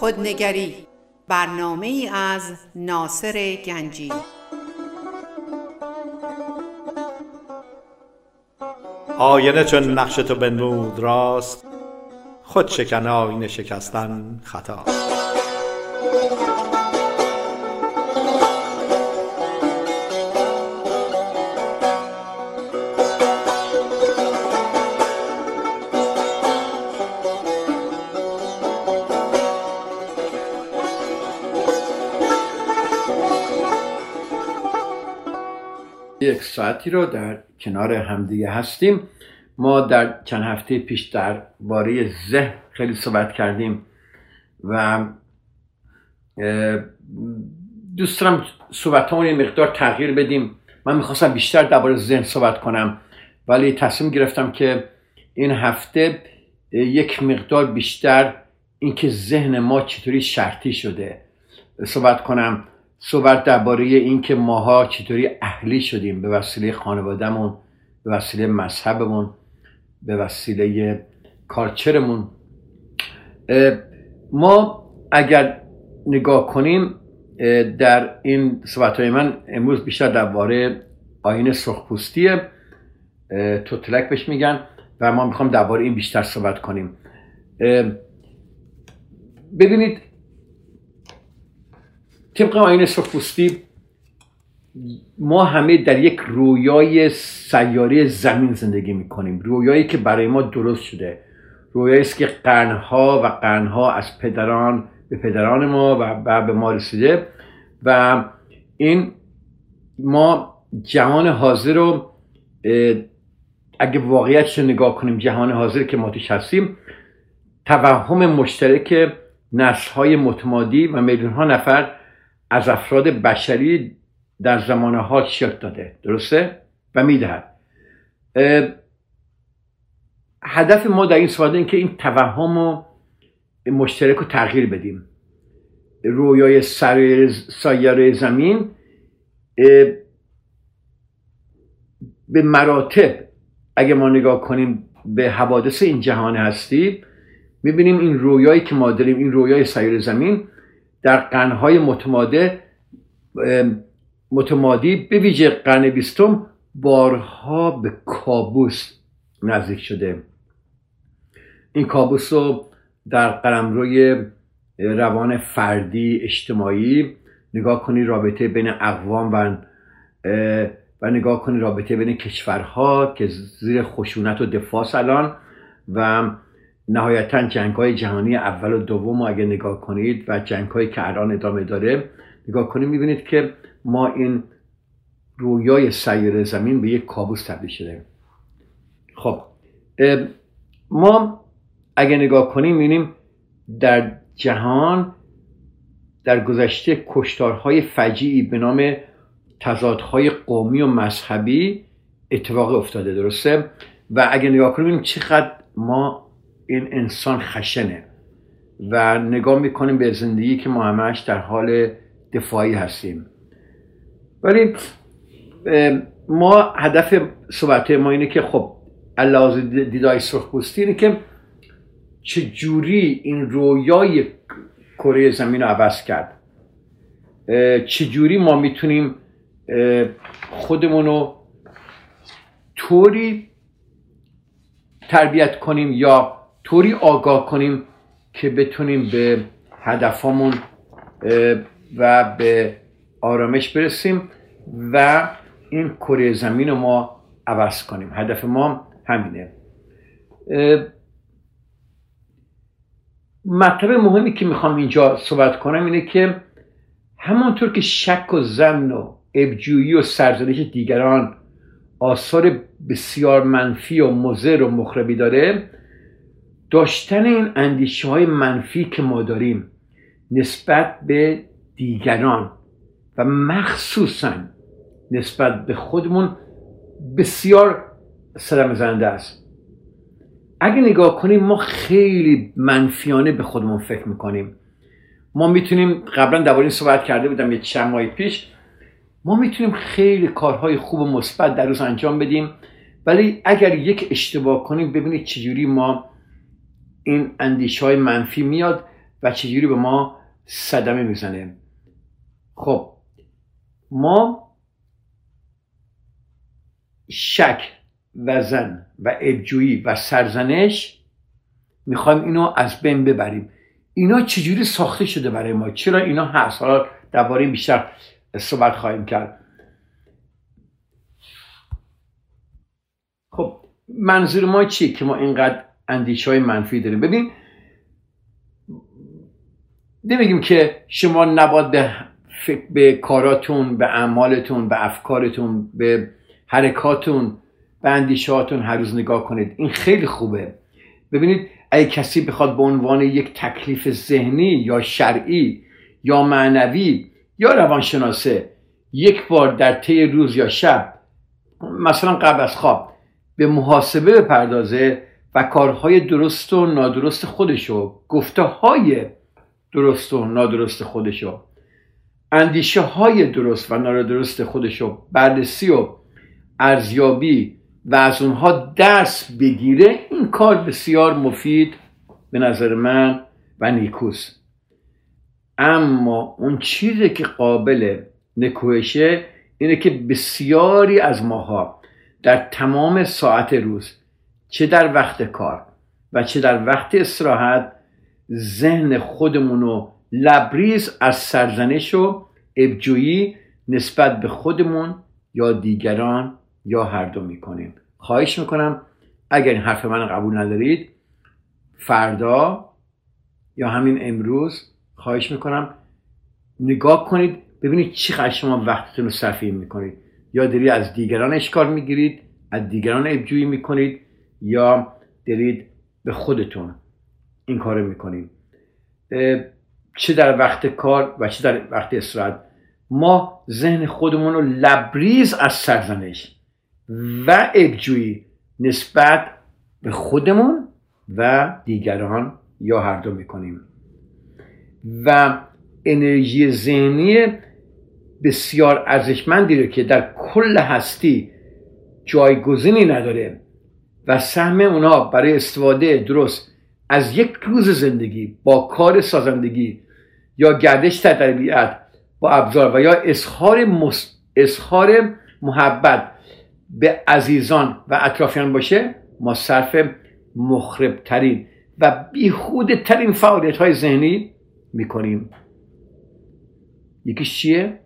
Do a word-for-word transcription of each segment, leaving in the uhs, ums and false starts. خودنگری، برنامه ای از ناصر گنجی. آینه چون نقش تو بنمود راست، خود شکن آینه شکستن خطاست. یک ساعتی رو در کنار همدیگه هستیم. ما در چند هفته پیش در باره ذهن خیلی صحبت کردیم و دوست دارم صحبتمون یه مقدار تغییر بدیم. من میخواستم بیشتر درباره ذهن صحبت کنم، ولی تصمیم گرفتم که این هفته یک مقدار بیشتر اینکه ذهن ما چطوری شرطی شده صحبت کنم. صحبت درباره این که ماها چطوری اهلی شدیم به وسیله خانوادهمون، به وسیله مذهبمون، به وسیله کارچرمون. ما اگر نگاه کنیم در این صحبت‌های من امروز بیشتر درباره آینه سرخپوستیه، توتلک بهش میگن، و ما میخوام درباره این بیشتر صحبت کنیم. ببینید، طبق آینه سرخپوستی ما همه در یک رویای سیاره زمین زندگی میکنیم، رویایی که برای ما درست شده، رویایی است که قرنها و قرنها از پدران به پدران ما و به ما رسیده و این ما جهان حاضر رو اگه واقعیتش رو نگاه کنیم، جهان حاضر که ما توش هستیم، توهم مشترک نسل‌های متمادی و میلیون‌ها نفر از افراد بشری در زمانه ها شکل داده، درسته؟ و میدهد. هدف ما در این صحبت این که این توهم و مشترک رو تغییر بدیم. رویای سیاره زمین به مراتب اگه ما نگاه کنیم به حوادث این جهان هستی، میبینیم این رویایی که ما داریم، این رویای سیاره زمین در قرن‌های متمادی به ویژه قرن بیستم بارها به کابوس نزدیک شده. این کابوس رو در قلمروی روان فردی اجتماعی نگاه کنی، رابطه بین اقوام و و نگاه کنی رابطه بین کشورها که زیر خشونت و دفاع الان و نهایتاً جنگ‌های جهانی اول و دوم رو اگه نگاه کنید و جنگ‌هایی که الان ادامه داره نگاه کنید، می‌بینید که ما این رویای سیاره زمین به یک کابوس تبدیل شده. خب ما اگه نگاه کنیم می‌بینیم در جهان در گذشته کشتارهای فجیعی به نام تضادهای قومی و مذهبی اتفاق افتاده، درسته؟ و اگه نگاه کنیم می‌بینیم چقدر ما این انسان خشنه و نگاه میکنیم به زندگی که ما همش در حال دفاعی هستیم. ولی ما هدف صحبت ما اینه که خب علاوه دیدای سرخپوستی اینه که چجوری این رویای کره زمین رو عوض کرد، چجوری ما میتونیم خودمون رو طوری تربیت کنیم یا طوری آگاه کنیم که بتونیم به هدفمون و به آرامش برسیم و این کره زمین رو ما عوض کنیم. هدف ما همینه. مطلب مهمی که میخوام اینجا صحبت کنم اینه که همونطور که شک و ظن و ابجویی و سرزنش دیگران آثار بسیار منفی و مضر و مخربی داره، داشتن این اندیشه های منفی که ما داریم نسبت به دیگران و مخصوصا نسبت به خودمون بسیار صدمه زننده است. اگه نگاه کنیم ما خیلی منفیانه به خودمون فکر میکنیم. ما میتونیم، قبلا درباره این صحبت کرده بودم یه چند ماه پیش، ما میتونیم خیلی کارهای خوب و مثبت در روز انجام بدیم، ولی اگر یک اشتباه کنیم ببینید چجوری ما این اندیشه‌های منفی میاد و چجوری به ما صدمه میزنه. خب ما شک و زن و عیب‌جویی و سرزنش میخوایم اینو از بین ببریم. اینا چجوری ساخته شده برای ما؟ چرا اینا هست؟ حالا درباره بیشتر صحبت خواهیم کرد. خب منظور ما چیه که ما اینقدر اندیشه‌های منفی داریم؟ ببین نمیگیم که شما نباید به فکر، به کاراتون، به اعمالتون، به افکارتون، به حرکاتون، به اندیشهاتون هر روز نگاه کنید. این خیلی خوبه. ببینید اگه کسی بخواد به عنوان یک تکلیف ذهنی یا شرعی یا معنوی یا روانشناسه یک بار در طی روز یا شب مثلا قبل از خواب به محاسبه بپردازه و کارهای درست و نادرست خودشو، گفته های درست و نادرست خودشو، اندیشه های درست و نادرست خودشو بررسی و ارزیابی و از اونها درس بگیره، این کار بسیار مفید به نظر من و نیکوست. اما اون چیزی که قابل نکوهشه اینه که بسیاری از ماها در تمام ساعت روز، چه در وقت کار و چه در وقت استراحت، ذهن خودمونو لبریز از سرزنش و عیب‌جویی نسبت به خودمون یا دیگران یا هر دو میکنیم. خواهش میکنم اگر این حرف من قبول ندارید، فردا یا همین امروز خواهش میکنم نگاه کنید ببینید چقدر شما وقتتون رو صرفه میکنید. یا دارید از دیگران اشکار میگیرید، از دیگران عیب‌جویی میکنید، یا دارید به خودتون این کار رو میکنید، چه در وقت کار و چه در وقت استراحت. ما ذهن خودمون رو لبریز از سرزنش و عیب‌جویی نسبت به خودمون و دیگران یا هر دو میکنیم و انرژی ذهنی بسیار ارزشمندی رو که در کل هستی جایگزینی نداره و سهم اونا برای استفاده درست از یک روز زندگی با کار سازندگی یا گردش در طبیعت با ابزار و یا اظهار مص... اظهار محبت به عزیزان و اطرافیان باشه، ما صرف مخربترین و بیهوده‌ترین فعالیت‌های ذهنی میکنیم. یکیش چیه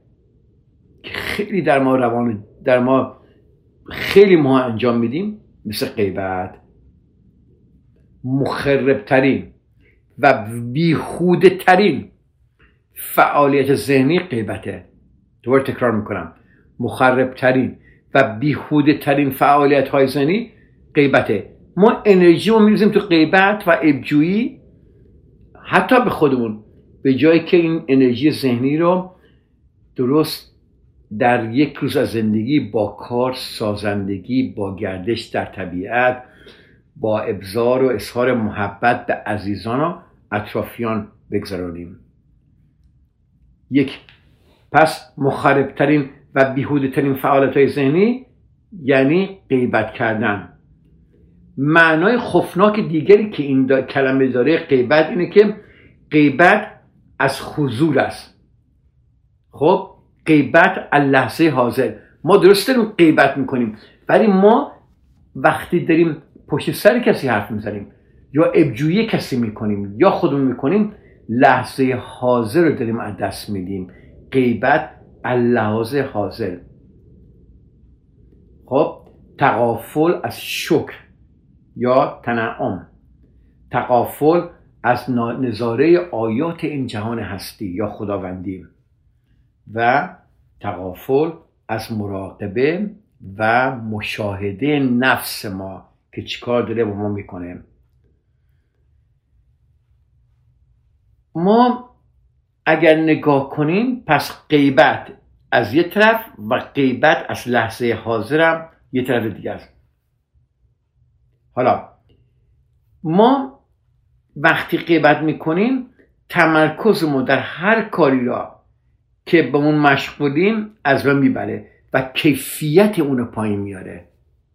که خیلی در ما روان در ما خیلی ما انجام میدیم، مثل غیبت. مخربترین و بیهوده‌ترین فعالیت ذهنی غیبته. دوباره تکرار میکنم، مخربترین و بیهوده‌ترین فعالیت های ذهنی غیبته. ما انرژی رو می‌ریزیم تو غیبت و عیب‌جویی حتی به خودمون، به جایی که این انرژی ذهنی رو درست در یک روز از زندگی با کار سازندگی، با گردش در طبیعت، با ابزار و اظهار محبت به عزیزان و اطرافیان بگذرانیم. یک، پس مخربترین و بیهوده‌ترین فعالیت‌های ذهنی یعنی غیبت کردن. معنای خوفناک دیگری که این دا... کلمه داره غیبت اینه که غیبت از حضور است. خب غیبت از لحظه حاضر. ما درست داریم غیبت میکنیم، ولی ما وقتی داریم پشت سر کسی حرف میزنیم یا عیب‌جویی کسی میکنیم یا خودمون میکنیم، لحظه حاضر رو داریم از دست میدیم. غیبت از لحظه حاضر. خب تغافل از شکر یا تنعم، تغافل از نظاره آیات این جهان هستی یا خداوندی، و تغافل از مراقبه و مشاهده نفس ما که چیکار داره با ما میکنه. ما اگر نگاه کنیم پس غیبت از یه طرف و غیبت از لحظه حاضرم یه طرف دیگه است. حالا ما وقتی غیبت میکنیم تمرکزمون در هر کاری را که به اون مشق بودیم از را میبره و کیفیت اونو پایین میاره.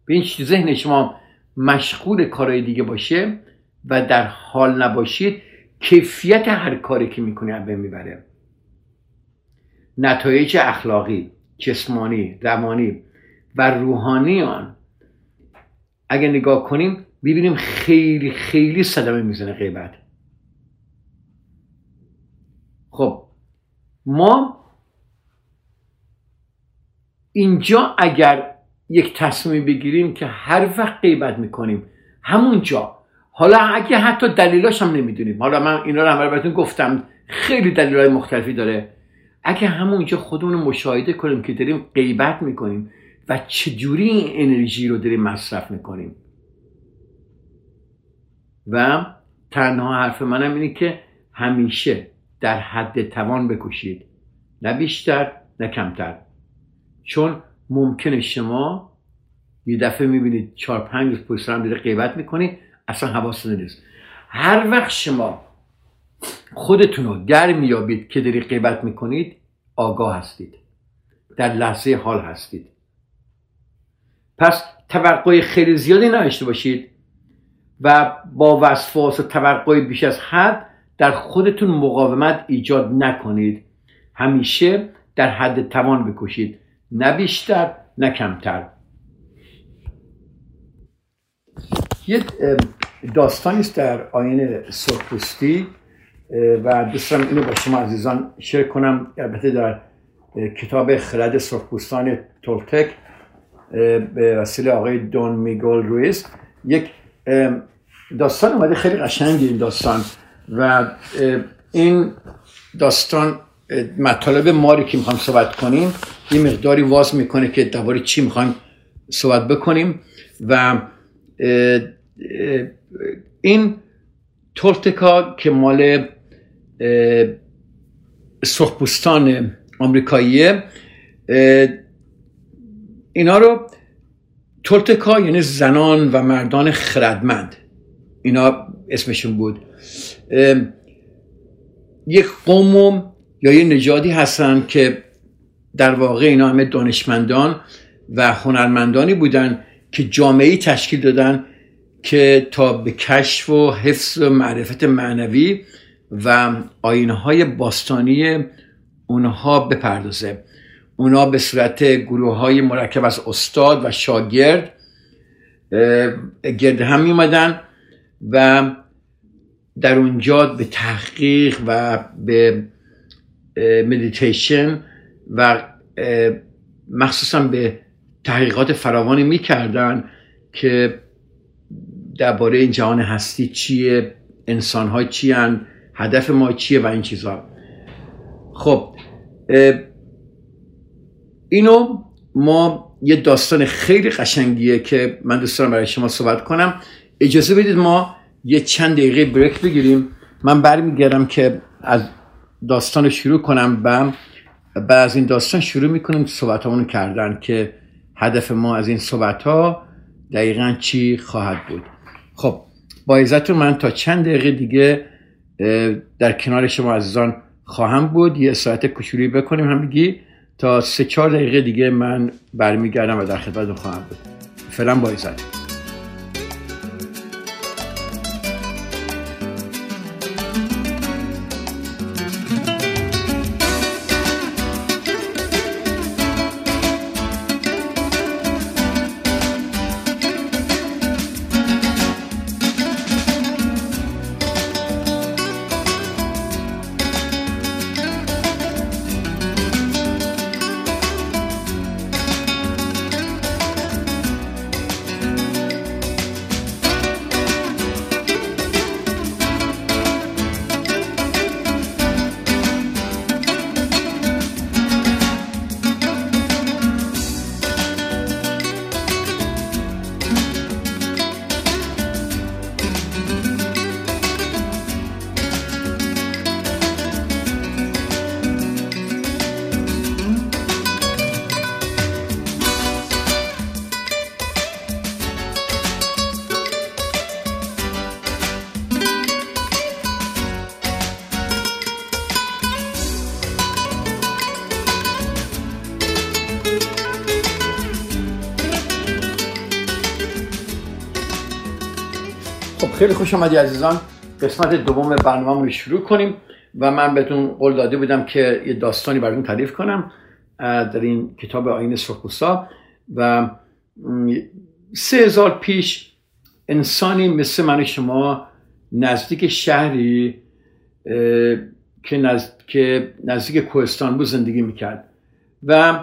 به این ذهن شما مشغول کارهای دیگه باشه و در حال نباشید، کیفیت هر کاری که میکنه از بین میبره. نتایج اخلاقی، جسمانی، روانی و روحانی آن اگه نگاه کنیم ببینیم خیلی خیلی صدمه میزنه غیبت. خب ما اینجا اگر یک تصمیم بگیریم که هر وقت غیبت میکنیم همونجا، حالا اگه حتی دلیلاش هم نمیدونیم، حالا من اینا رو هم براتون گفتم، خیلی دلایل مختلفی داره، اگه همونجا خودمون رو مشاهده کنیم که داریم غیبت میکنیم و چجوری این انرژی رو داریم مصرف میکنیم. و تنها حرف منم اینه که همیشه در حد توان بکوشید، نه بیشتر نه کمتر، چون ممکنه شما یه دفعه میبینید چهار پنج روز پشت هم داره غیبت میکنید، اصلا حواستون نیست. هر وقت شما خودتون رو در میابید که داری غیبت میکنید، آگاه هستید، در لحظه حال هستید. پس توقع خیلی زیادی نداشته باشید و با وسواس و توقع بیش از حد در خودتون مقاومت ایجاد نکنید. همیشه در حد توان بکوشید، نه بیشتر نه کمتر. یه داستانی است در آیین سرخپوستی و دوست دارم اینو با شما عزیزان شیر کنم، البته در کتاب خرد سرخپوستان تولتک به وسیله آقای دون میگل رویز. یک داستان اومده خیلی قشنگه این داستان، و این داستان مطالب ما رو که میخوام صحبت کنیم یه مقداری واضح میکنه که درباره چی میخوایم صحبت بکنیم. و این تولتکا که مال سرخپوستان آمریکاییه، اینا رو تولتکا یعنی زنان و مردان خردمند، اینا اسمشون بود. یک قوم یا یه نژادی هستن که در واقع اینا همه دانشمندان و هنرمندانی بودن که جامعه‌ای تشکیل دادن که تا به کشف و حفظ و معرفت معنوی و آیین‌های باستانی اونها بپردازه. اونا به صورت گروه‌های مرکب از استاد و شاگرد گرد هم می‌آمدن و در اونجا به تحقیق و به مدیتیشن و مخصوصا به تحقیقات فراوانی می‌کردن که درباره این جهان هستی چیه، انسان‌ها چیان، هدف ما چیه و این چیزها. خب اینو ما یه داستان خیلی قشنگیه که من دوست دارم برای شما صحبت کنم. اجازه بدید ما یه چند دقیقه بریک بگیریم، من برمیگردم که از داستان رو شروع کنم و بعد از این داستان شروع میکنیم صحبتامونو کردن که هدف ما از این صحبت‌ها دقیقاً چی خواهد بود. خب با اجازهتون من تا چند دقیقه دیگه در کنار شما عزیزان خواهم بود. یه ساعت کوچولی بکنیم همگی، تا سه چهار دقیقه دیگه من برمیگردم و در خدمتتون خواهم بود. فعلا با اجازهتون. خب خیلی خوش آمدی عزیزان. قسمت دوم برنامه رو شروع کنیم و من بهتون قول داده بودم که یه داستانی براتون تعریف کنم در این کتاب آیین سرخپوستا. و سه هزار پیش انسانی مثل من و شما نزدیک شهری که, نزد... که نزدیک کوهستان بود زندگی میکرد و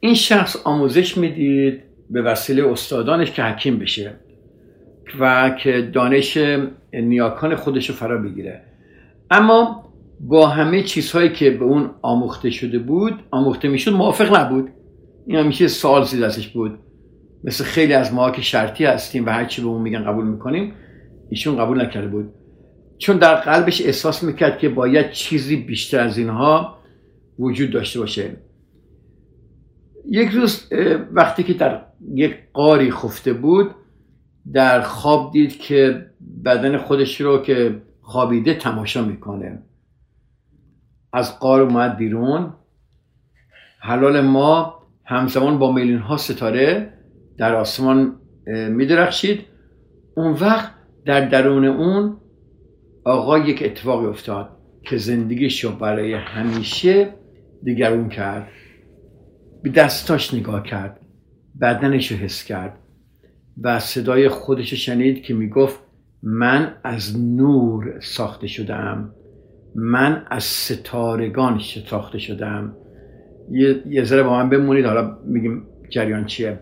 این شخص آموزش میدید به وسیله استادانش که حکیم بشه و که دانش نیاکان خودش رو فرا بگیره. اما با همه چیزهایی که به اون آموخته شده بود آموخته میشد موافق نبود. این همیشه سوال زیر ازش بود، مثل خیلی از ما که شرطی هستیم و هرچی به اون میگن قبول میکنیم. ایشون قبول نکرده بود، چون در قلبش احساس میکرد که باید چیزی بیشتر از اینها وجود داشته باشه. یک روز وقتی که در یک غاری خفته بود در خواب دید که بدن خودش رو که خوابیده تماشا میکنه. از غار اومد بیرون. حلال ما همزمان با میلیون ها ستاره در آسمان میدرخشید. اون وقت در درون اون آقا یک اتفاقی افتاد که زندگیش رو برای همیشه دیگرون کرد. به دستاش نگاه کرد، بدنش رو حس کرد و صدای خودش رو شنید که میگفت من از نور ساخته شدم، من از ستارگان ساخته شدم. یه, یه ذره با من بمونید، حالا میگیم جریان چیه.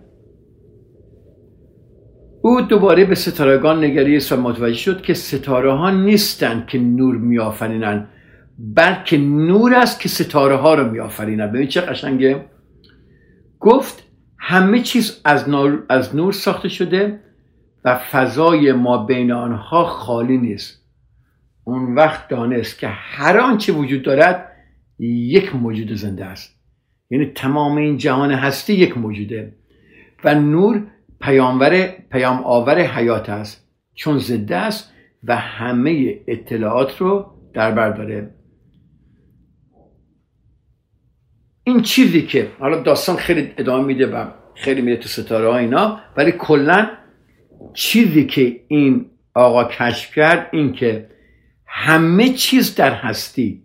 او دوباره به ستارگان نگریست و متوجه شد که ستاره ها نیستند که نور میآفرینند، بلکه نور است که ستاره ها رو میآفرینند. ببین چه قشنگه. گفت همه چیز از نور, از نور ساخته شده و فضای ما بین آنها خالی نیست. اون وقت دانست که هر آنچه وجود دارد یک موجود زنده است، یعنی تمام این جهان هستی یک موجوده و نور پیامور پیام آور حیات است، چون زنده است و همه اطلاعات رو در بر داره. این چیزی که حالا داستان خیلی ادامه میده و خیلی میده تو ستاره ها اینا، ولی کلا چیزی که این آقا کشف کرد این که همه چیز در هستی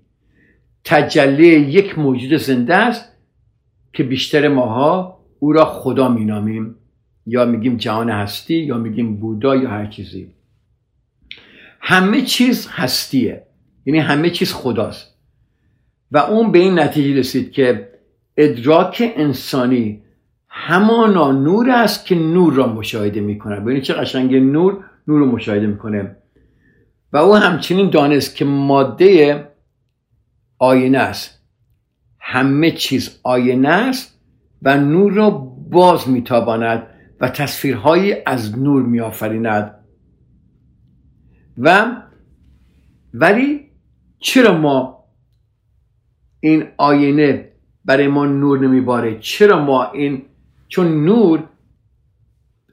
تجلی یک موجود زنده است که بیشتر ماها او را خدا مینامیم یا میگیم جهان هستی یا میگیم بودا یا هر چیزی. همه چیز هستیه، یعنی همه چیز خداست. و اون به این نتیجه رسید که ادراک انسانی همانا نور است که نور را مشاهده میکنه. ببینید چه قشنگه، نور نور را مشاهده میکنه. و او همچنین دانست که ماده آینه است، همه چیز آینه است و نور را باز میتاباند و تصویرهایی از نور میآفریند. و ولی چرا ما این آینه برای ما نور نمیباره؟ چرا ما این، چون نور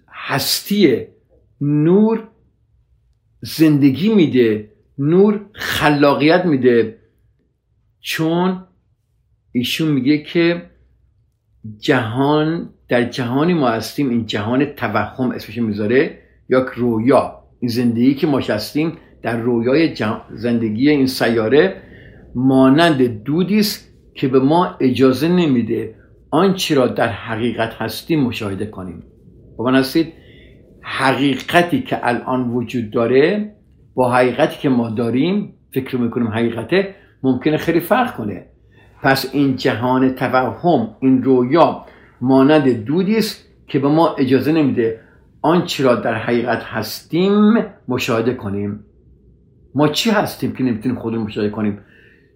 هستیه، نور زندگی میده، نور خلاقیت میده. چون ایشون میگه که جهان، در جهانی ما هستیم، این جهان توهم اسمش میذاره، یا رویا. این زندگی که ما هستیم در رویای جه... زندگی این سیاره مانند دودی است که به ما اجازه نمیده آنچه را در حقیقت هستیم مشاهده کنیم. باور هستید؟ حقیقتی که الان وجود داره با حقیقتی که ما داریم فکر میکنیم حقیقته ممکنه خیلی فرق کنه. پس این جهان توهم، این رویا مانند دودی است که به ما اجازه نمیده آنچه را در حقیقت هستیم مشاهده کنیم. ما چی هستیم که نمیتونیم خودمون مشاهده کنیم؟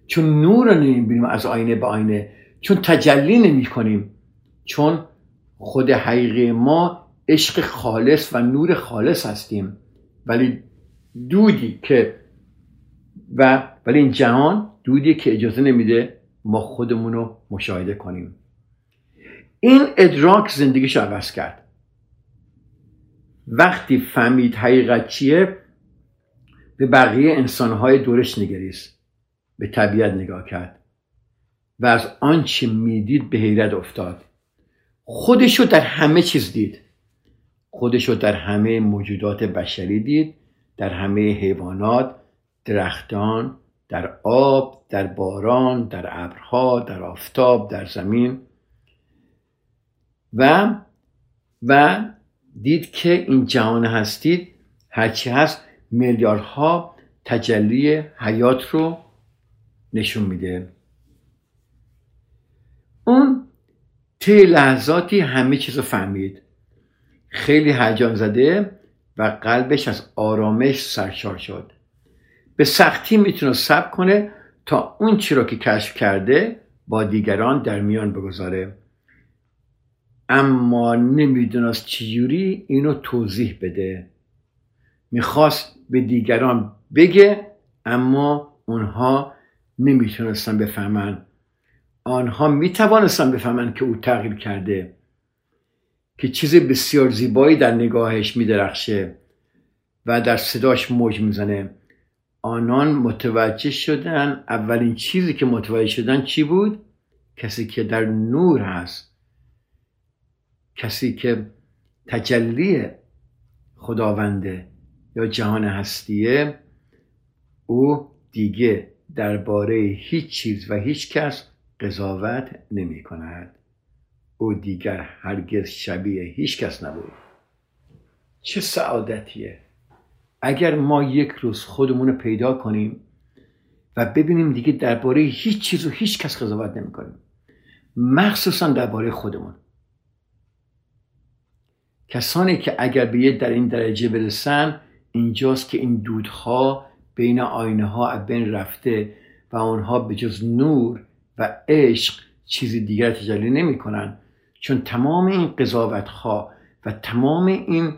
چون نور رو نمیبینیم از آینه به آینه، چون تجلی نمی کنیم، چون خود حقیقی ما عشق خالص و نور خالص هستیم. ولی دودی که و ولی این جهان دودی که اجازه نمیده ما خودمون رو مشاهده کنیم. این ادراک زندگیش رو عوض کرد. وقتی فهمید حقیقت چیه به بقیه انسانهای دورش نگریست، به طبیعت نگاه کرد و از آنچه میدید به حیرت افتاد. خودشو در همه چیز دید، خودشو در همه موجودات بشری دید، در همه حیوانات، درختان، در آب، در باران، در ابرها، در آفتاب، در زمین. و و دید که این جهان هستی هرچی هست میلیاردها تجلی حیات رو نشون میده. اون طی لحظاتی همه چیز رو فهمید. خیلی هیجان زده و قلبش از آرامش سرشار شد. به سختی میتونه صبر کنه تا اون چی رو که کشف کرده با دیگران در میان بگذاره، اما نمیدونست چجوری اینو توضیح بده. میخواست به دیگران بگه اما اونها نمیتونستن بفهمن. آنها میتوانستن بفهمن که او تغییر کرده، که چیز بسیار زیبایی در نگاهش میدرخشه و در صداش موج میزنه. آنان متوجه شدن اولین چیزی که متوجه شدن چی بود؟ کسی که در نور هست، کسی که تجلی خداونده یا جهان هستیه، او دیگه درباره هیچ چیز و هیچ کس قضاوت نمی کند. او دیگر هرگز شبیه هیچ کس نبود. چه سعادتیه اگر ما یک روز خودمون رو پیدا کنیم و ببینیم دیگه درباره هیچ چیز و هیچ کس قضاوت نمی کنیم، مخصوصا درباره خودمون. کسانی که اگر به یه در این درجه برسن، اینجاست که این دودها بین آینه ها از بین رفته و اونها به جز نور و عشق چیزی دیگر تجلی نمی کنن، چون تمام این قضاوت ها و تمام این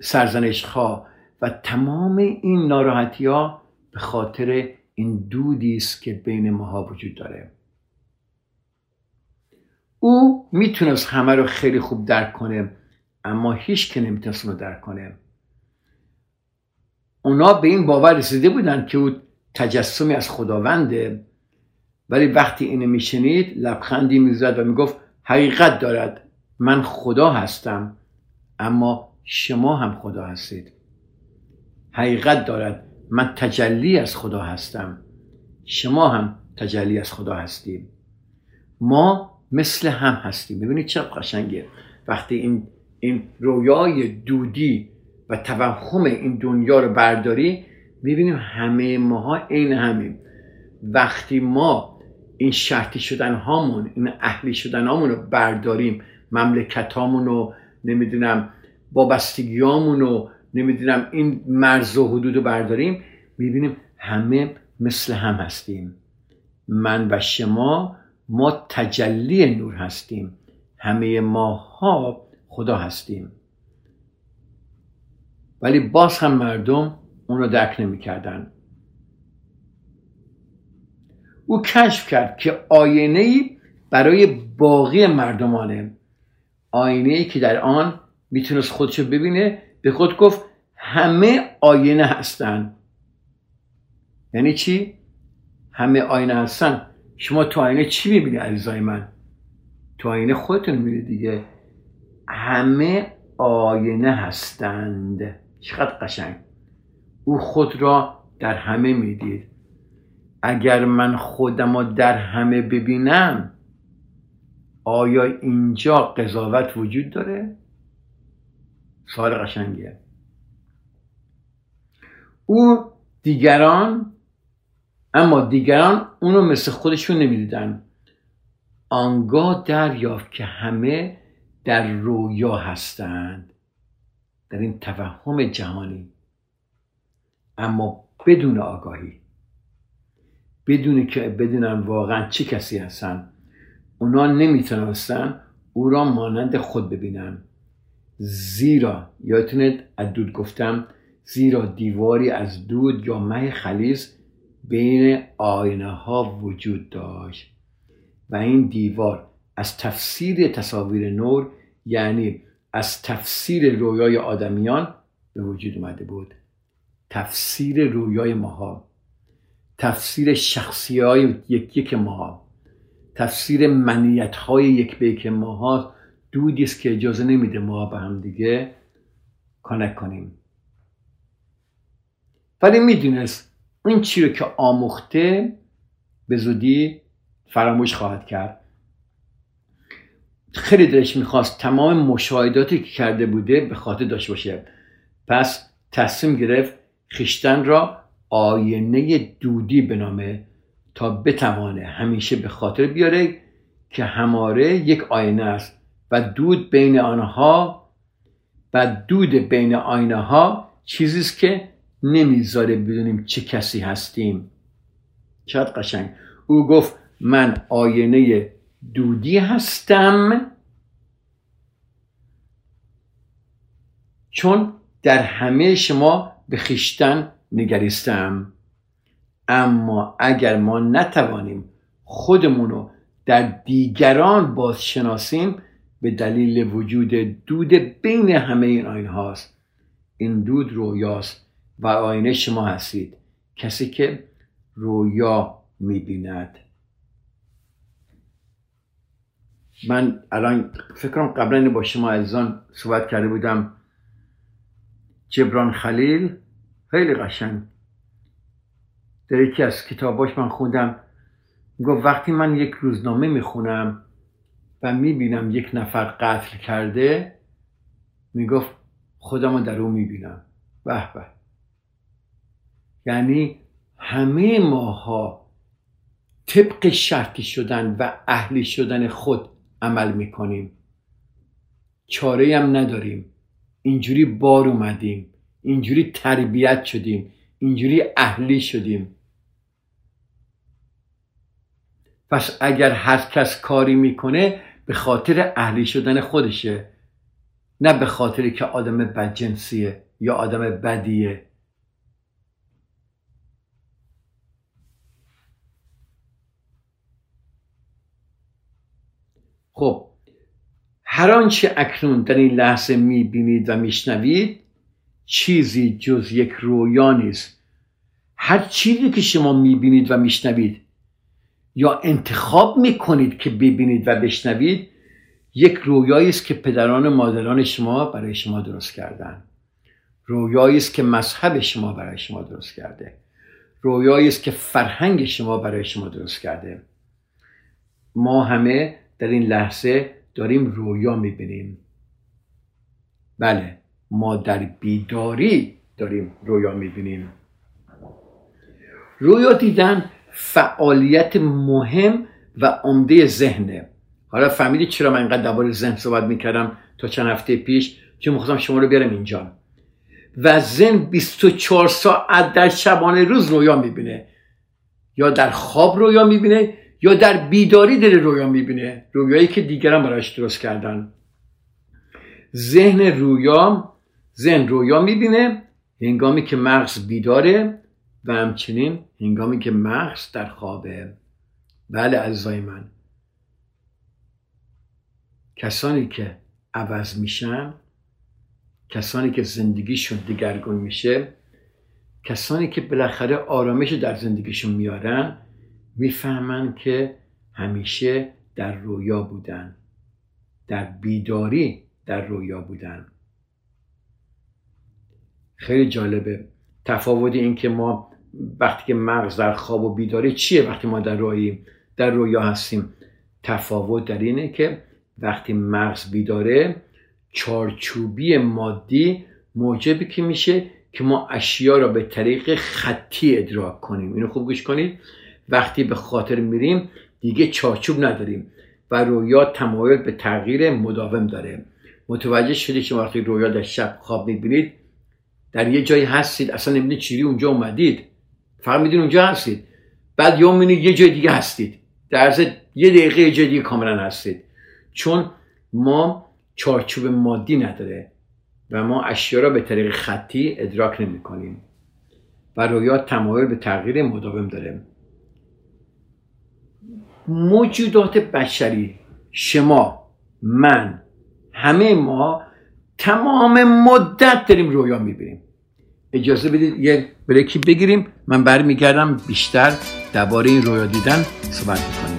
سرزنش ها و تمام این ناراحتی ها به خاطر این دودی است که بین ماها وجود داره. او میتونست همه رو خیلی خوب درک کنه، اما هیچ که نمیتونست رو درک کنه. اونا به این باور رسیده بودن که او تجسمی از خداونده، ولی وقتی اینو میشنید لبخندی میزد و میگفت حقیقت دارد، من خدا هستم اما شما هم خدا هستید. حقیقت دارد، من تجلی از خدا هستم، شما هم تجلی از خدا هستیم. ما مثل هم هستیم. ببینید چه قشنگه وقتی این این رویای دودی و توهم این دنیا رو برداری، میبینیم همه ماها عین همیم. وقتی ما این شرطی شدن هامون، این اهلی شدن هامون رو برداریم، مملکت هامون رو، نمیدونم وابستگی هامون رو، نمیدونم این مرز و حدود رو برداریم، میبینیم همه مثل هم هستیم. من و شما، ما تجلی نور هستیم. همه ماها خدا هستیم. ولی باز هم مردم اون رو درک نمی کردن. او کشف کرد که آینه‌ای برای باقی مردمانه، آینه‌ای که در آن میتونست خودشو ببینه. به خود گفت همه آینه هستن. یعنی چی؟ همه آینه هستن. شما تو آینه چی میبینی عزیزای من؟ تو آینه خودتون میبینی دیگه. همه آینه هستند. چقدر قشنگ. او خود را در همه میدید. اگر من خودم را در همه ببینم، آیا اینجا قضاوت وجود داره؟ سوال قشنگیه. او دیگران، اما دیگران اونو مثل خودشون نمیدیدن. آنگاه دریافت که همه در رویا هستند، در این توهم جهانی، اما بدون آگاهی، بدون که بدونن واقعا چه کسی هستن. اونا نمیتونستن او را مانند خود ببینن، زیرا، یادتونه از دود گفتم، زیرا دیواری از دود یا مه خلیز بین آینه ها وجود داشت و این دیوار از تفسیر تصاویر نور، یعنی از تفسیر رویای آدمیان به وجود اومده بود. تفسیر رویای ماها، تفسیر شخصی های یک یک ماها، تفسیر منیت های یک به یک ماها. دودی است که اجازه نمیده ما به هم دیگه کانکت کنیم. ولی میدونست این چی رو که آموخته به زودی فراموش خواهد کرد. خیلی دلش میخواست تمام مشاهداتی که کرده بوده به خاطر داشته باشه. پس تصمیم گرفت خویشتن را آینه دودی بنامه تا بتوانه همیشه به خاطر بیاره که هماره یک آینه است و دود بین آنها و دود بین آینه ها چیزی است که نمیذاره بدونیم چه کسی هستیم. چقدر قشنگ. او گفت من آینه دودی هستم چون در همه شما به خویشتن نگریستم، اما اگر ما نتوانیم خودمونو در دیگران بازشناسیم به دلیل وجود دود بین همه این آینه هاست. این دود رویاست و آینه شما هستید، کسی که رویا میبیند. من الان فکرم قبلا با شما عزیزان صحبت کرده بودم، جبران خلیل خیلی قشنگ در یکی از کتاباش من خوندم، گفت وقتی من یک روزنامه میخونم و میبینم یک نفر قتل کرده، میگفت خودمو در اون میبینم. به به. یعنی همه ماها طبق شرطی شدن و اهلی شدن خود عمل میکنیم، چاره‌ای هم نداریم، اینجوری بار اومدیم، اینجوری تربیت شدیم، اینجوری اهلی شدیم. پس اگر هر کس کاری میکنه به خاطر اهلی شدن خودشه، نه به خاطر که آدم بدجنسیه یا آدم بدیه. خب هر آنچه اکنون در این لحظه میبینید و میشنوید چیزی جز یک رویا نیست. هر چیزی که شما میبینید و میشنوید یا انتخاب میکنید که ببینید و بشنوید یک رویایی است که پدران و مادران شما برای شما درست کردن. رویایی است که مذهب شما برای شما درست کرده. رویایی است که فرهنگ شما برای شما درست کرده. ما همه در این لحظه داریم رویا میبینیم. بله، ما در بیداری داریم رویا میبینیم. رویا دیدن فعالیت مهم و عمده ذهنه. حالا فهمیدید چرا من اینقدر درباره ذهن صحبت میکردم تا چند هفته پیش؟ چون میخواستم شما رو بیارم اینجا. و ذهن بیست و چهار ساعت در شبانه روز رویا میبینه، یا در خواب رویا میبینه یا در بیداری داره رویا میبینه، رویایی که دیگران براش درست کردن. ذهن رویا ذهن رویا میبینه هنگامی که مغز بیداره و همچنین هنگامی که مغز در خوابه. بله عزیزای من، کسانی که عوض میشن، کسانی که زندگیشون دگرگون میشه، کسانی که بالاخره آرامش در زندگیشون میارن، میفهمن که همیشه در رویا بودن، در بیداری در رویا بودن. خیلی جالبه تفاوت این که ما وقتی که مغز در خواب و بیداری چیه، وقتی ما در روییم در رویا هستیم. تفاوت در اینه که وقتی مغز بیداره چارچوبی مادی موجبه که میشه که ما اشیا را به طریق خطی ادراک کنیم. اینو خوب گوش کنید. وقتی به خاطر میریم دیگه چارچوب نداریم و رویا تمایل به تغییر مداوم داره. متوجه شدید شما وقتی رویا در شب خواب میبینید در یه جایی هستید، اصلا نمیدونید چجوری اونجا اومدید، فقط میدونید اونجا هستید، بعد یهو میبینید یه جای دیگه هستید، در عرض یه دقیقه یه جای دیگه کاملا هستید. چون ما چارچوب مادی نداره و ما اشیا را به طریق خطی ادراک نمی‌کنیم و رویا تمایل به تغییر مداوم داره. موجودات بشری، شما، من، همه ما تمام مدت داریم رویا میبینیم. اجازه بدید یه بریکی بگیریم، من برمیگردم بیشتر درباره این رویا دیدن صحبت میکنیم.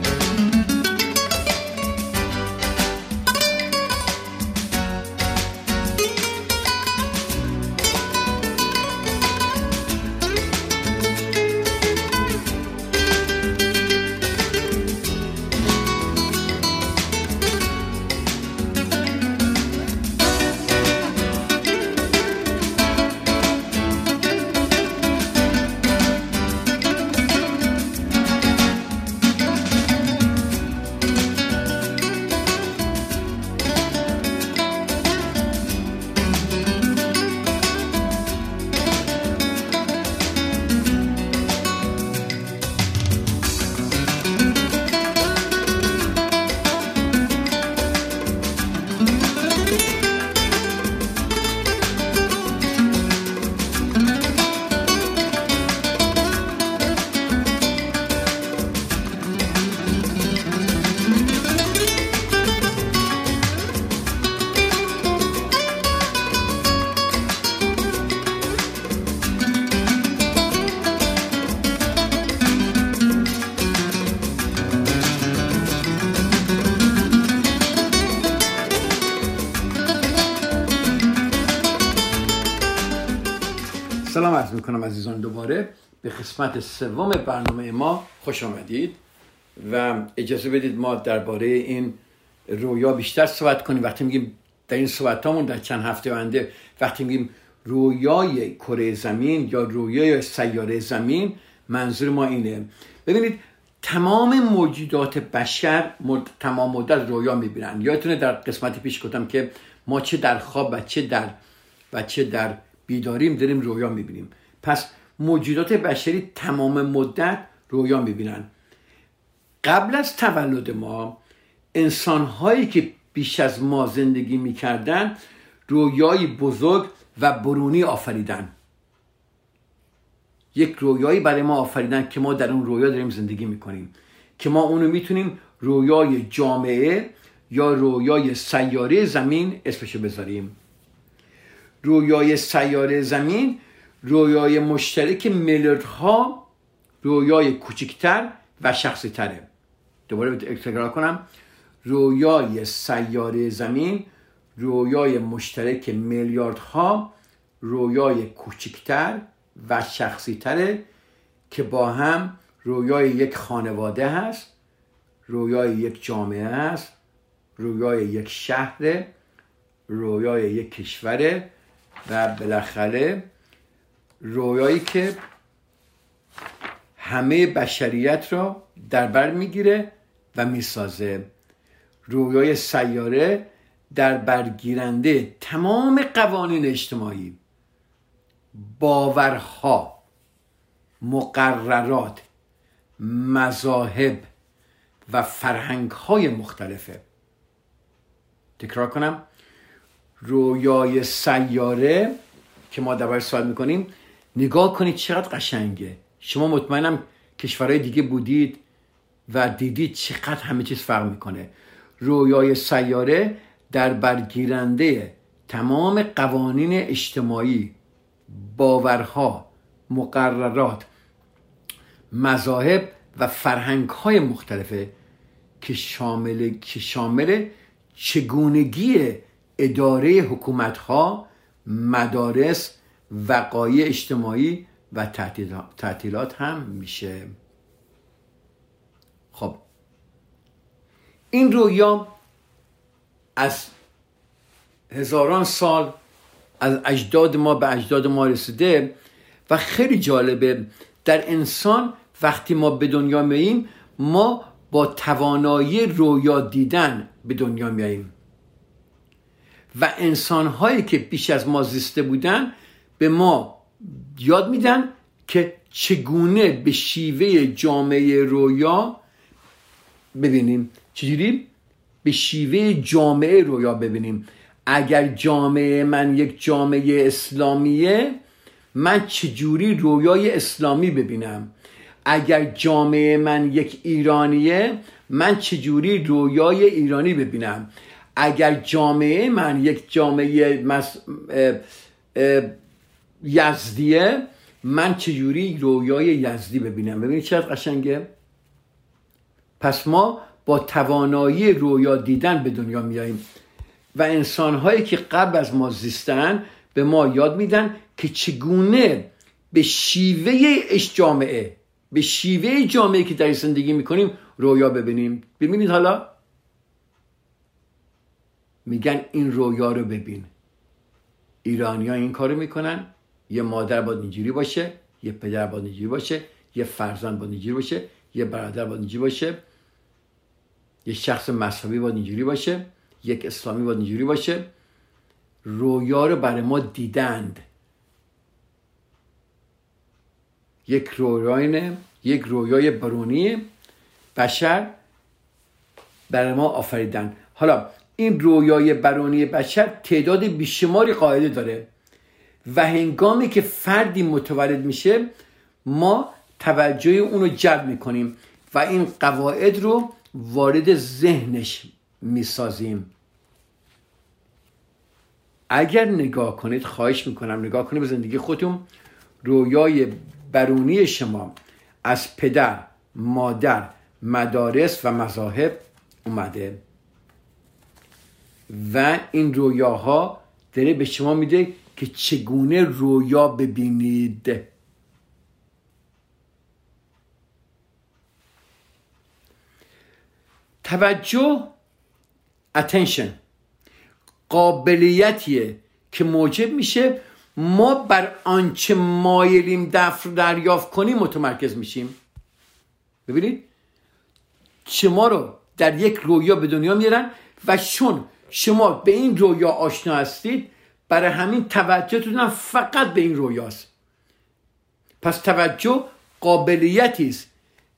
سلام عرض میکنم عزیزان، دوباره به قسمت سوم برنامه ما خوش آمدید و اجازه بدید ما درباره این رویا بیشتر صحبت کنیم. وقتی میگیم در این صحبتامون در چند هفته آینده، وقتی میگیم رویای کره زمین یا رویای سیاره زمین، منظور ما اینه. ببینید تمام موجودات بشر تمام مدت رویا میبینن. یادتونه در قسمتی پیش گفتم که ما چه در خواب و چه در و چه در بیداریم داریم رویا میبینیم. پس موجودات بشری تمام مدت رویا میبینن. قبل از تولد ما انسانهایی که بیش از ما زندگی میکردن رویای بزرگ و برونی آفریدن. یک رویایی برای ما آفریدن که ما در اون رویا داریم زندگی میکنیم، که ما اونو میتونیم رویای جامعه یا رویای سیاره زمین اسمشو بذاریم. رویای سیاره زمین رویای مشترک میلیاردها رویای کوچکتر و شخصی تره. دوباره تکرار کنم، رویای سیاره زمین رویای مشترک میلیاردها رویای کوچکتر و شخصی تره که با هم رویای یک خانواده هست، رویای یک جامعه هست، رویای یک شهر، رویای یک کشوره و بالاخره رویایی که همه بشریت را در بر میگیره و میسازه. رویای سیاره در برگیرنده تمام قوانین اجتماعی، باورها، مقررات، مذاهب و فرهنگ‌های مختلفه. تکرار کنم، رویای سیاره که ما درباره‌اش صحبت میکنیم، نگاه کنید چقدر قشنگه. شما مطمئنم کشورهای دیگه بودید و دیدید چقدر همه چیز فرق میکنه. رویای سیاره در برگیرنده تمام قوانین اجتماعی، باورها، مقررات، مذاهب و فرهنگ‌های مختلفه که شامل که شامل چگونگی اداره حکومت‌ها، مدارس، وقایع اجتماعی و تعطیلات هم میشه. خب این رویا از هزاران سال از اجداد ما به اجداد ما رسیده و خیلی جالبه. در انسان وقتی ما به دنیا میاییم، ما با توانایی رویا دیدن به دنیا میاییم و انسانهایی که پیش از ما زیسته بودن به ما یاد میدن که چگونه به شیوه جامعه رویا ببینیم. چجوری؟ به شیوه جامعه رویا ببینیم. اگر جامعه من یک جامعه اسلامیه، من چجوری رویای اسلامی ببینم؟ اگر جامعه من یک ایرانیه، من چجوری رویای ایرانی ببینم؟ اگر جامعه من یک جامعه مس... اه... اه... یزدیه، من چجوری رویای یزدی ببینم؟ ببینید چقدر قشنگه. پس ما با توانایی رویا دیدن به دنیا میاییم و انسانهایی که قبل از ما زیستن به ما یاد میدن که چگونه به شیوه اش جامعه به شیوه جامعه که در زندگی میکنیم رویا ببینیم. ببینید حالا میگن این رویا رو ببین. ایرانی ها این کار رو میکنن. یه مادر باید اینجوری باشه، یه پدر باید اینجوری باشه، یه فرزند باید اینجوری باشه، یه برادر باید اینجوری باشه، یه شخص مذهبی باید اینجوری باشه، یک اسلامی باید اینجوری باشه. رویا رو برای ما دیدند. یک رویاینه، یک رویای برونی بشر برای ما آفریدن. حالا این رویای برونی بشر تعداد بیشماری قاعده داره و هنگامی که فردی متولد میشه ما توجه اون رو جلب میکنیم و این قواعد رو وارد ذهنش میسازیم. اگر نگاه کنید، خواهش میکنم نگاه کنید به زندگی خودتون، رویای برونی شما از پدر، مادر، مدارس و مذاهب اومده و این رویاها داره به شما میده که چگونه رویا ببینید. توجه، attention، قابلیتیه که موجب میشه ما بر آنچه مایلیم دریافت کنیم متمرکز میشیم. ببینید شما رو در یک رویا به دنیا میارن و چون شما به این رویا آشنا هستید برای همین توجهتون فقط به این رویاست. پس توجه قابلیتی است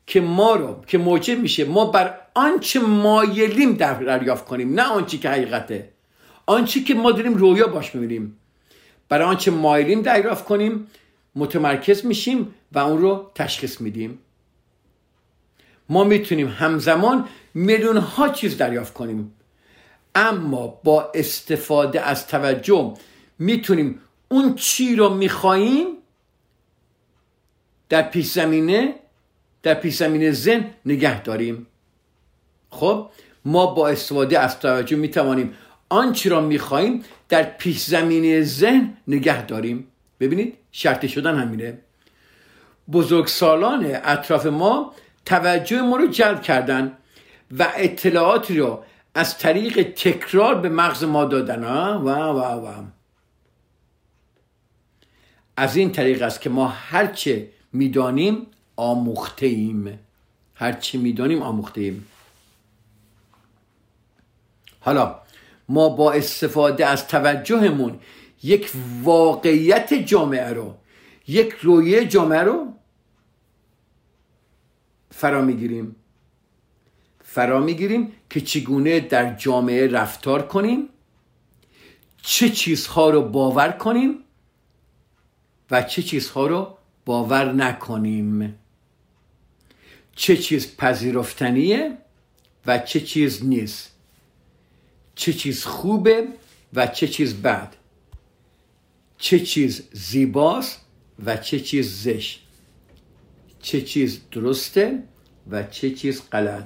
که ما رو که موجب میشه ما بر آنچه مایلیم دریافت کنیم، نه آنچه که حقیقته، آنچه که ما داریم رویا باش میبینیم. برای آنچه مایلیم دریافت کنیم متمرکز میشیم و اون رو تشخیص میدیم. ما میتونیم همزمان میلیون ها چیز دریافت کنیم، اما با استفاده از توجه میتونیم اون چی رو میخواییم در پیش زمینه در پیش زمینه ذهن نگه داریم. خب ما با استفاده از توجه میتوانیم آن چی را میخواییم در پیش زمینه ذهن نگه داریم. ببینید شرط شدن همینه. بزرگسالان اطراف ما توجه ما رو جلب کردن و اطلاعاتی رو از طریق تکرار به مغز ما دادن. ها و و و از این طریق است که ما هرچه میدانیم آموخته ایم. هرچه میدانیم آموخته ایم. حالا ما با استفاده از توجهمون یک واقعیت جامعه رو، یک رویه جامعه رو فرا میگیریم فرا میگیریم که چگونه در جامعه رفتار کنیم، چه چیزها رو باور کنیم و چه چیزها رو باور نکنیم، چه چیز پذیرفتنیه و چه چیز نیست، چه چیز خوبه و چه چیز بد، چه چیز زیباست و چه چیز زشت، چه چیز درسته و چه چیز غلط.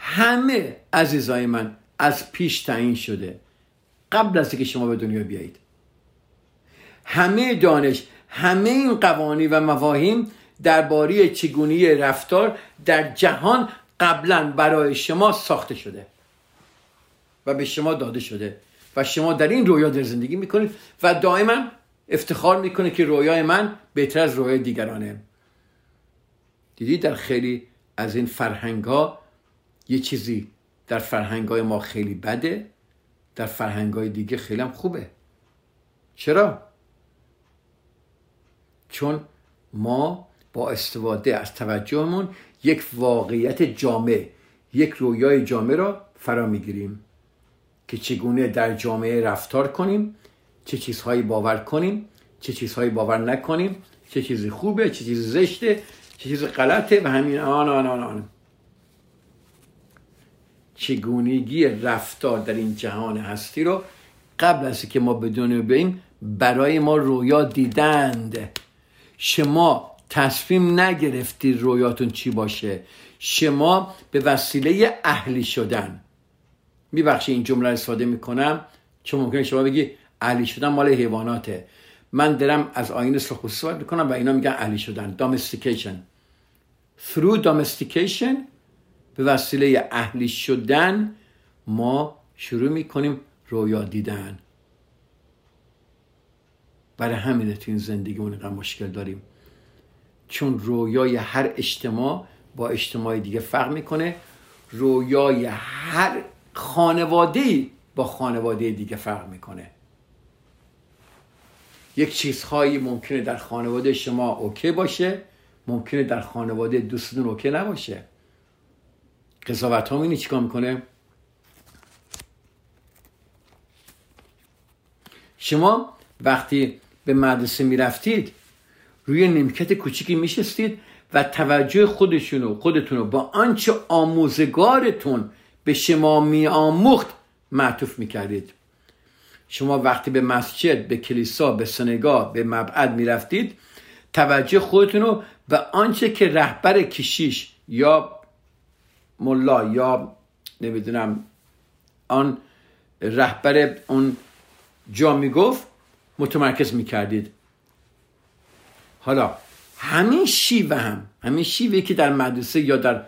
همه عزیزای من از پیش تعیین شده قبل از اینکه شما به دنیا بیایید. همه دانش، همه این قوانین و مفاهیم درباره چگونگی رفتار در جهان قبلا برای شما ساخته شده و به شما داده شده و شما در این رویا در زندگی میکنید و دائما افتخار میکنید که رویای من بهتر از رویای دیگرانه. دیدید در خیلی از این فرهنگ ها یه چیزی در فرهنگ های ما خیلی بده، در فرهنگ های دیگه خیلی هم خوبه. چرا؟ چون ما با استفاده از توجهمون یک واقعیت جامعه، یک رویای جامعه را فرا میگیریم که چگونه در جامعه رفتار کنیم، چه چیزهایی باور کنیم، چه چیزهایی باور نکنیم، چه چیزی خوبه، چه چیزی زشته، چه چیزی غلطه و همین آن آن آن آن. چگونگی رفتار در این جهان هستی رو قبل از که ما به دنیا بیاییم برای ما رویا دیدند. شما تصمیم نگرفتی رویاتون چی باشه، شما به وسیله اهلی شدن، میبخشی این جمله رو استفاده میکنم چون ممکنه شما بگی اهلی شدن مال حیواناته، من درم از آیین سلخوصی صحبت میکنم و اینا میگن اهلی شدن، domestication. through domestication، به وسیله اهلی شدن ما شروع میکنیم رویا دیدن. برای همینه تو این زندگیمون اینقدر مشکل داریم، چون رویای هر اجتماع با اجتماع دیگه فرق میکنه، رویای هر خانواده‌ای با خانواده دیگه فرق میکنه. یک چیزهایی ممکنه در خانواده شما اوکی باشه، ممکنه در خانواده دوستتون اوکی نباشه. قضاوت ها اینی چیکار میکنه؟ شما وقتی به مدرسه میرفتید روی نیمکت کوچیکی میشستید و توجه خودشونو خودتونو با آنچه آموزگارتون به شما می آموخت معطوف می کردید. شما وقتی به مسجد، به کلیسا، به سنگاه، به مبعد می رفتید توجه خودتون رو به آنچه که رهبر کشیش یا ملا یا نمیدونم آن رهبر اون جا می گفت متمرکز میکردید. حالا همین شیوه هم همین شیوهی که در مدرسه یا در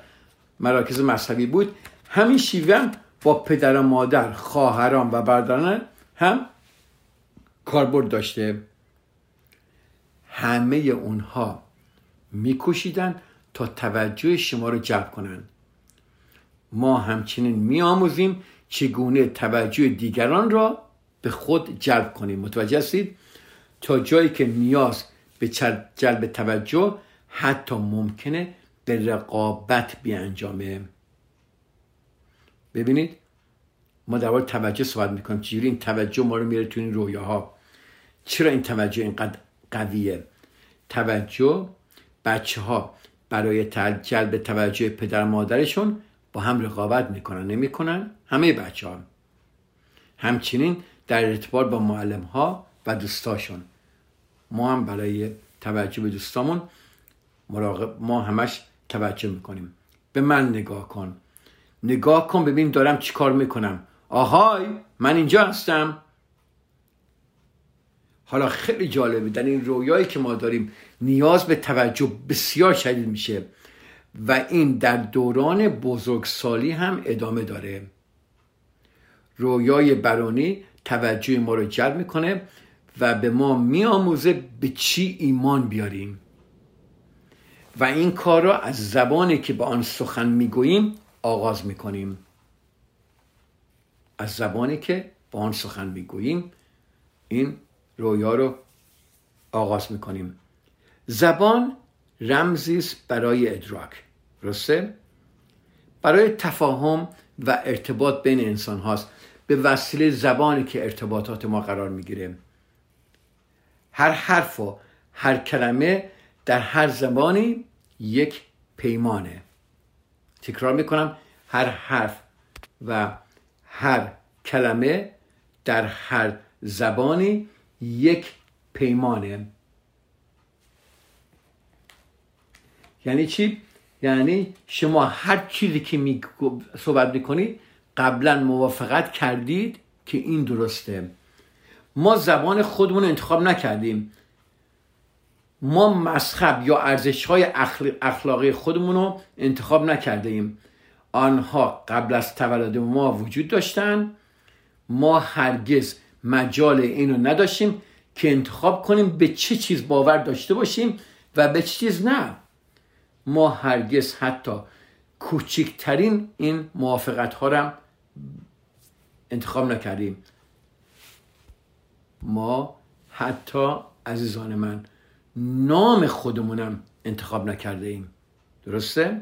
مراکز مذهبی بود، همین شیوه هم با پدر و مادر، خواهران و برادران هم کاربرد داشته. همه اونها میکوشیدن تا توجه شما رو جلب کنن. ما همچنین میآموزیم چگونه توجه دیگران را به خود جلب کنیم. متوجه هستید؟ تا جایی که نیاز به جلب توجه حتی ممکنه به رقابت بیانجامه. ببینید ما در مورد توجه صحبت میکنیم، چجوری این توجه ما رو میاره تو این رویاها. چرا این توجه اینقدر قویه؟ توجه بچه ها برای جلب توجه پدر مادرشون با هم رقابت میکنن، نمیکنن؟ همه بچه ها. همچنین در ارتباط با معلم ها و دوستاشون. ما هم برای توجه به دوستامون مراقب، ما همش توجه میکنیم. به من نگاه کن، نگاه کن ببین دارم چی کار میکنم، آهای من اینجا هستم. حالا خیلی جالبه در این رویایی که ما داریم نیاز به توجه بسیار شدید میشه و این در دوران بزرگسالی هم ادامه داره. رویای برونی توجه ما رو جلب میکنه و به ما میآموزه به چی ایمان بیاریم و این کار را از زبانی که با آن سخن میگوییم آغاز میکنیم. از زبانی که با آن سخن میگوییم این رویا رو آغاز میکنیم. زبان رمزی است برای ادراک، درسته؟ برای تفاهم و ارتباط بین انسان هاست. به وسیله زبانی که ارتباطات ما قرار میگیره. هر حرف و هر کلمه در هر زبانی یک پیمانه. تکرار میکنم، هر حرف و هر کلمه در هر زبانی یک پیمانه. یعنی چی؟ یعنی شما هر چیزی که می صحبت میکنید قبلا موافقت کردید که این درسته. ما زبان خودمون انتخاب نکردیم. ما مذهب یا ارزش‌های اخلاقی خودمون رو انتخاب نکرده ایم. آنها قبل از تولد ما وجود داشتن. ما هرگز مجال اینو نداشتیم که انتخاب کنیم به چه چیز باور داشته باشیم و به چه چیز نه. ما هرگز حتی کوچکترین این موافقت‌ها رو انتخاب نکردیم. ما حتی عزیزان من نام خودمونم انتخاب نکرده ایم. درسته؟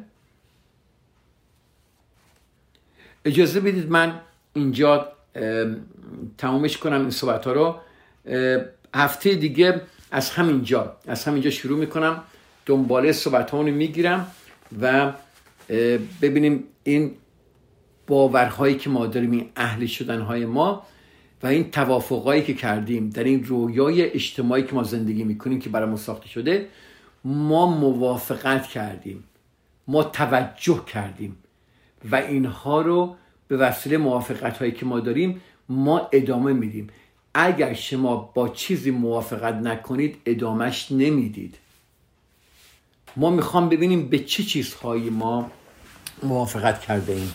اجازه بدید من اینجا تمامش کنم این صحبت ها رو. هفته دیگه از همینجا از همینجا شروع میکنم، دنباله صحبت ها رو میگیرم و ببینیم این باورهایی که ما داریم، این اهل شدنهای ما و این توافقایی که کردیم در این رویای اجتماعی که ما زندگی میکنیم که برامون ساخته شده، ما موافقت کردیم، ما توجه کردیم و اینها رو به وسیله موافقت‌هایی که ما داریم ما ادامه میدیم. اگر شما با چیزی موافقت نکنید ادامهش نمیدید. ما میخوام ببینیم به چه چیزهایی ما موافقت کرده ایم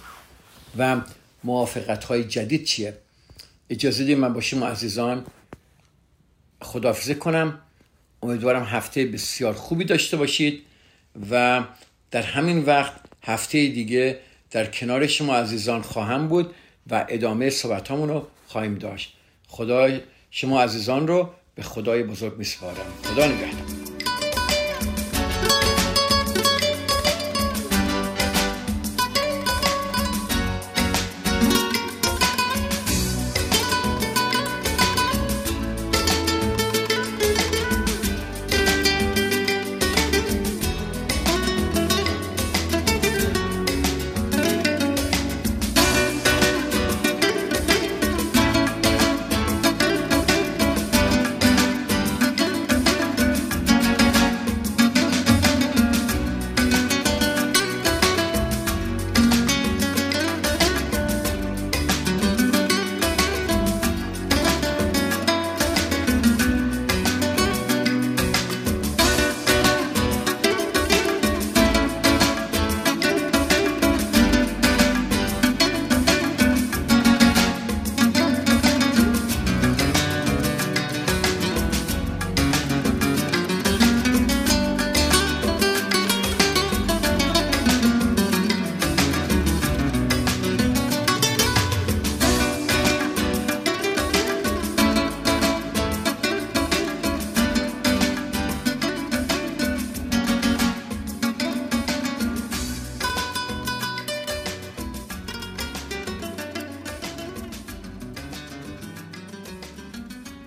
و موافقت‌های جدید چیه. اجازه دید من با شما عزیزان خداحافظی کنم. امیدوارم هفته بسیار خوبی داشته باشید و در همین وقت هفته دیگه در کنار شما عزیزان خواهم بود و ادامه صحبتامون رو خواهیم داشت. خدا شما عزیزان رو به خدای بزرگ میسپارم. خدا نگهدار.